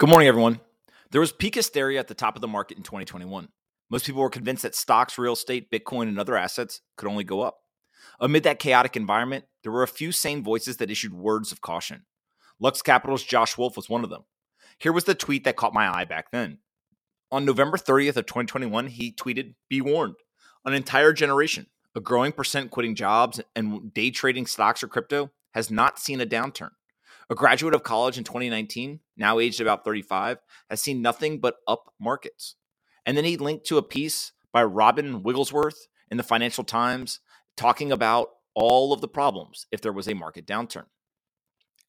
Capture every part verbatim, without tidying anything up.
Good morning, everyone. There was peak hysteria at the top of the market in twenty twenty-one. Most people were convinced that stocks, real estate, Bitcoin, and other assets could only go up. Amid that chaotic environment, there were a few sane voices that issued words of caution. Lux Capital's Josh Wolfe was one of them. Here was the tweet that caught my eye back then. On November thirtieth of twenty twenty-one, he tweeted, "Be warned, an entire generation, a growing percent quitting jobs and day trading stocks or crypto, has not seen a downturn. A graduate of college in twenty nineteen, now aged about thirty-five, has seen nothing but up markets." And then he linked to a piece by Robin Wigglesworth in the Financial Times talking about all of the problems if there was a market downturn.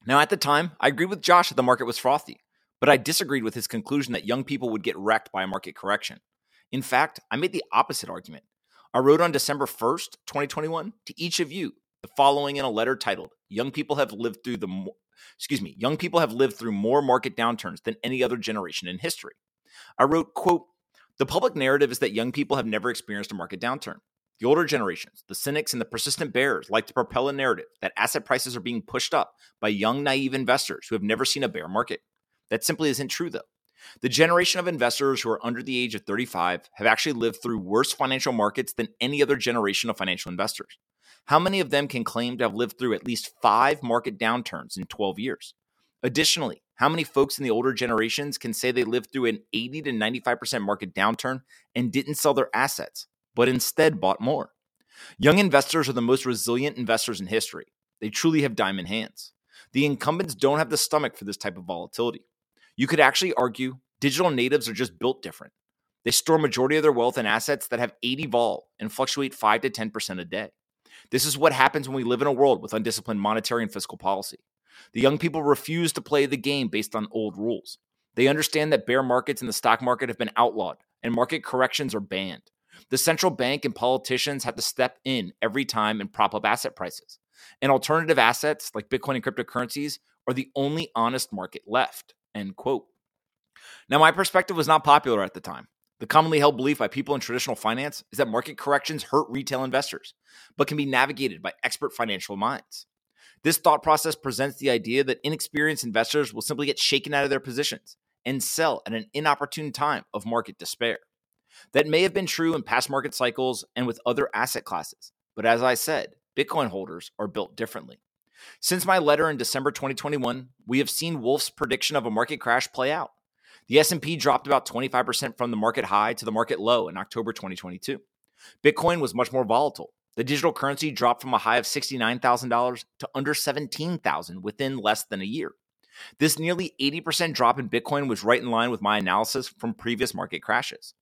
Now, at the time, I agreed with Josh that the market was frothy, but I disagreed with his conclusion that young people would get wrecked by a market correction. In fact, I made the opposite argument. I wrote on December first, twenty twenty-one, to each of you the following in a letter titled, "Young people have lived through the mo- Excuse me, young people have lived through more market downturns than any other generation in history." I wrote, quote, "The public narrative is that young people have never experienced a market downturn. The older generations, the cynics and the persistent bears, like to propel a narrative that asset prices are being pushed up by young, naive investors who have never seen a bear market. That simply isn't true, though. The generation of investors who are under the age of thirty-five have actually lived through worse financial markets than any other generation of financial investors. How many of them can claim to have lived through at least five market downturns in twelve years? Additionally, how many folks in the older generations can say they lived through an eighty to ninety-five percent market downturn and didn't sell their assets, but instead bought more? Young investors are the most resilient investors in history. They truly have diamond hands. The incumbents don't have the stomach for this type of volatility. You could actually argue digital natives are just built different. They store majority of their wealth in assets that have eighty vol and fluctuate five to ten percent a day. This is what happens when we live in a world with undisciplined monetary and fiscal policy. The young people refuse to play the game based on old rules. They understand that bear markets in the stock market have been outlawed and market corrections are banned. The central bank and politicians have to step in every time and prop up asset prices. And alternative assets like Bitcoin and cryptocurrencies are the only honest market left." End quote. Now, my perspective was not popular at the time. The commonly held belief by people in traditional finance is that market corrections hurt retail investors, but can be navigated by expert financial minds. This thought process presents the idea that inexperienced investors will simply get shaken out of their positions and sell at an inopportune time of market despair. That may have been true in past market cycles and with other asset classes, but as I said, Bitcoin holders are built differently. Since my letter in December twenty twenty-one, we have seen Wolfe's prediction of a market crash play out. The S and P dropped about twenty-five percent from the market high to the market low in October twenty twenty-two. Bitcoin was much more volatile. The digital currency dropped from a high of sixty-nine thousand dollars to under seventeen thousand dollars within less than a year. This nearly eighty percent drop in Bitcoin was right in line with my analysis from previous market crashes.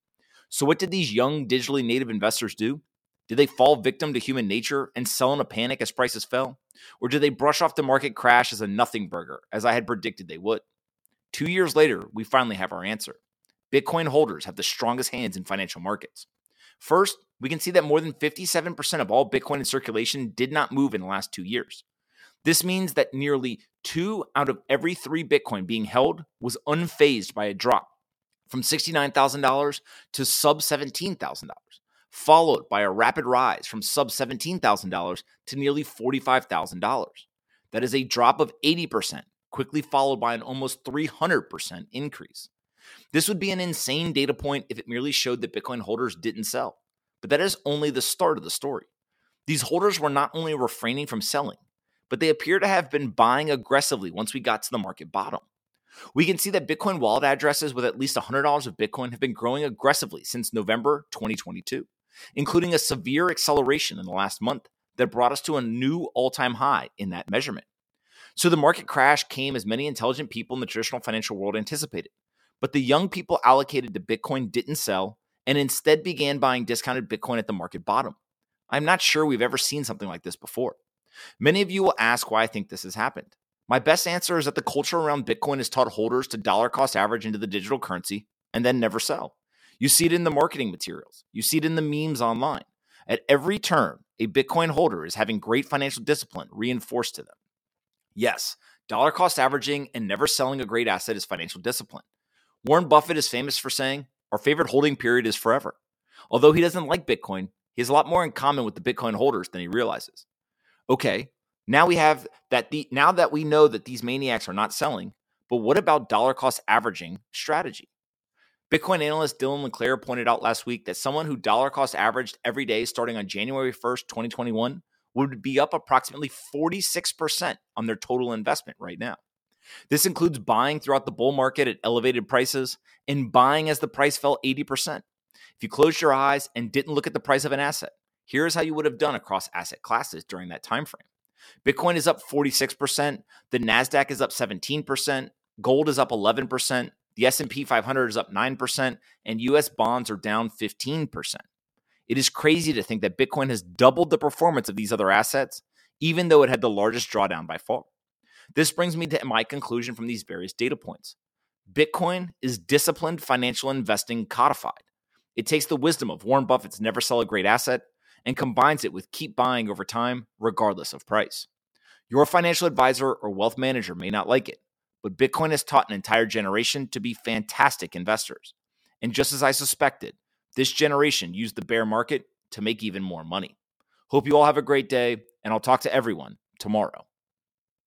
So what did these young digitally native investors do? Did they fall victim to human nature and sell in a panic as prices fell? Or did they brush off the market crash as a nothing burger, as I had predicted they would? Two years later, we finally have our answer. Bitcoin holders have the strongest hands in financial markets. First, we can see that more than fifty-seven percent of all Bitcoin in circulation did not move in the last two years. This means that nearly two out of every three Bitcoin being held was unfazed by a drop from sixty-nine thousand dollars to sub seventeen thousand dollars, followed by a rapid rise from sub seventeen thousand dollars to nearly forty-five thousand dollars. That is a drop of eighty percent. Quickly followed by an almost three hundred percent increase. This would be an insane data point if it merely showed that Bitcoin holders didn't sell. But that is only the start of the story. These holders were not only refraining from selling, but they appear to have been buying aggressively once we got to the market bottom. We can see that Bitcoin wallet addresses with at least one hundred dollars of Bitcoin have been growing aggressively since November twenty twenty-two, including a severe acceleration in the last month that brought us to a new all-time high in that measurement. So the market crash came as many intelligent people in the traditional financial world anticipated. But the young people allocated to Bitcoin didn't sell and instead began buying discounted Bitcoin at the market bottom. I'm not sure we've ever seen something like this before. Many of you will ask why I think this has happened. My best answer is that the culture around Bitcoin has taught holders to dollar cost average into the digital currency and then never sell. You see it in the marketing materials. You see it in the memes online. At every turn, a Bitcoin holder is having great financial discipline reinforced to them. Yes, dollar cost averaging and never selling a great asset is financial discipline. Warren Buffett is famous for saying, "Our favorite holding period is forever." Although he doesn't like Bitcoin, he has a lot more in common with the Bitcoin holders than he realizes. Okay, now we have that the now that we know that these maniacs are not selling, But what about dollar cost averaging strategy? Bitcoin analyst Dylan LeClair pointed out last week that someone who dollar cost averaged every day starting on January first, twenty twenty-one, would be up approximately forty-six percent on their total investment right now. This includes buying throughout the bull market at elevated prices and buying as the price fell eighty percent. If you closed your eyes and didn't look at the price of an asset, here's how you would have done across asset classes during that time frame. Bitcoin is up forty-six percent, the NASDAQ is up seventeen percent, gold is up eleven percent, the S and P five hundred is up nine percent, and U S bonds are down fifteen percent. It is crazy to think that Bitcoin has doubled the performance of these other assets, even though it had the largest drawdown by far. This brings me to my conclusion from these various data points. Bitcoin is disciplined financial investing codified. It takes the wisdom of Warren Buffett's never sell a great asset and combines it with keep buying over time, regardless of price. Your financial advisor or wealth manager may not like it, but Bitcoin has taught an entire generation to be fantastic investors. And just as I suspected, this generation used the bear market to make even more money. Hope you all have a great day, and I'll talk to everyone tomorrow.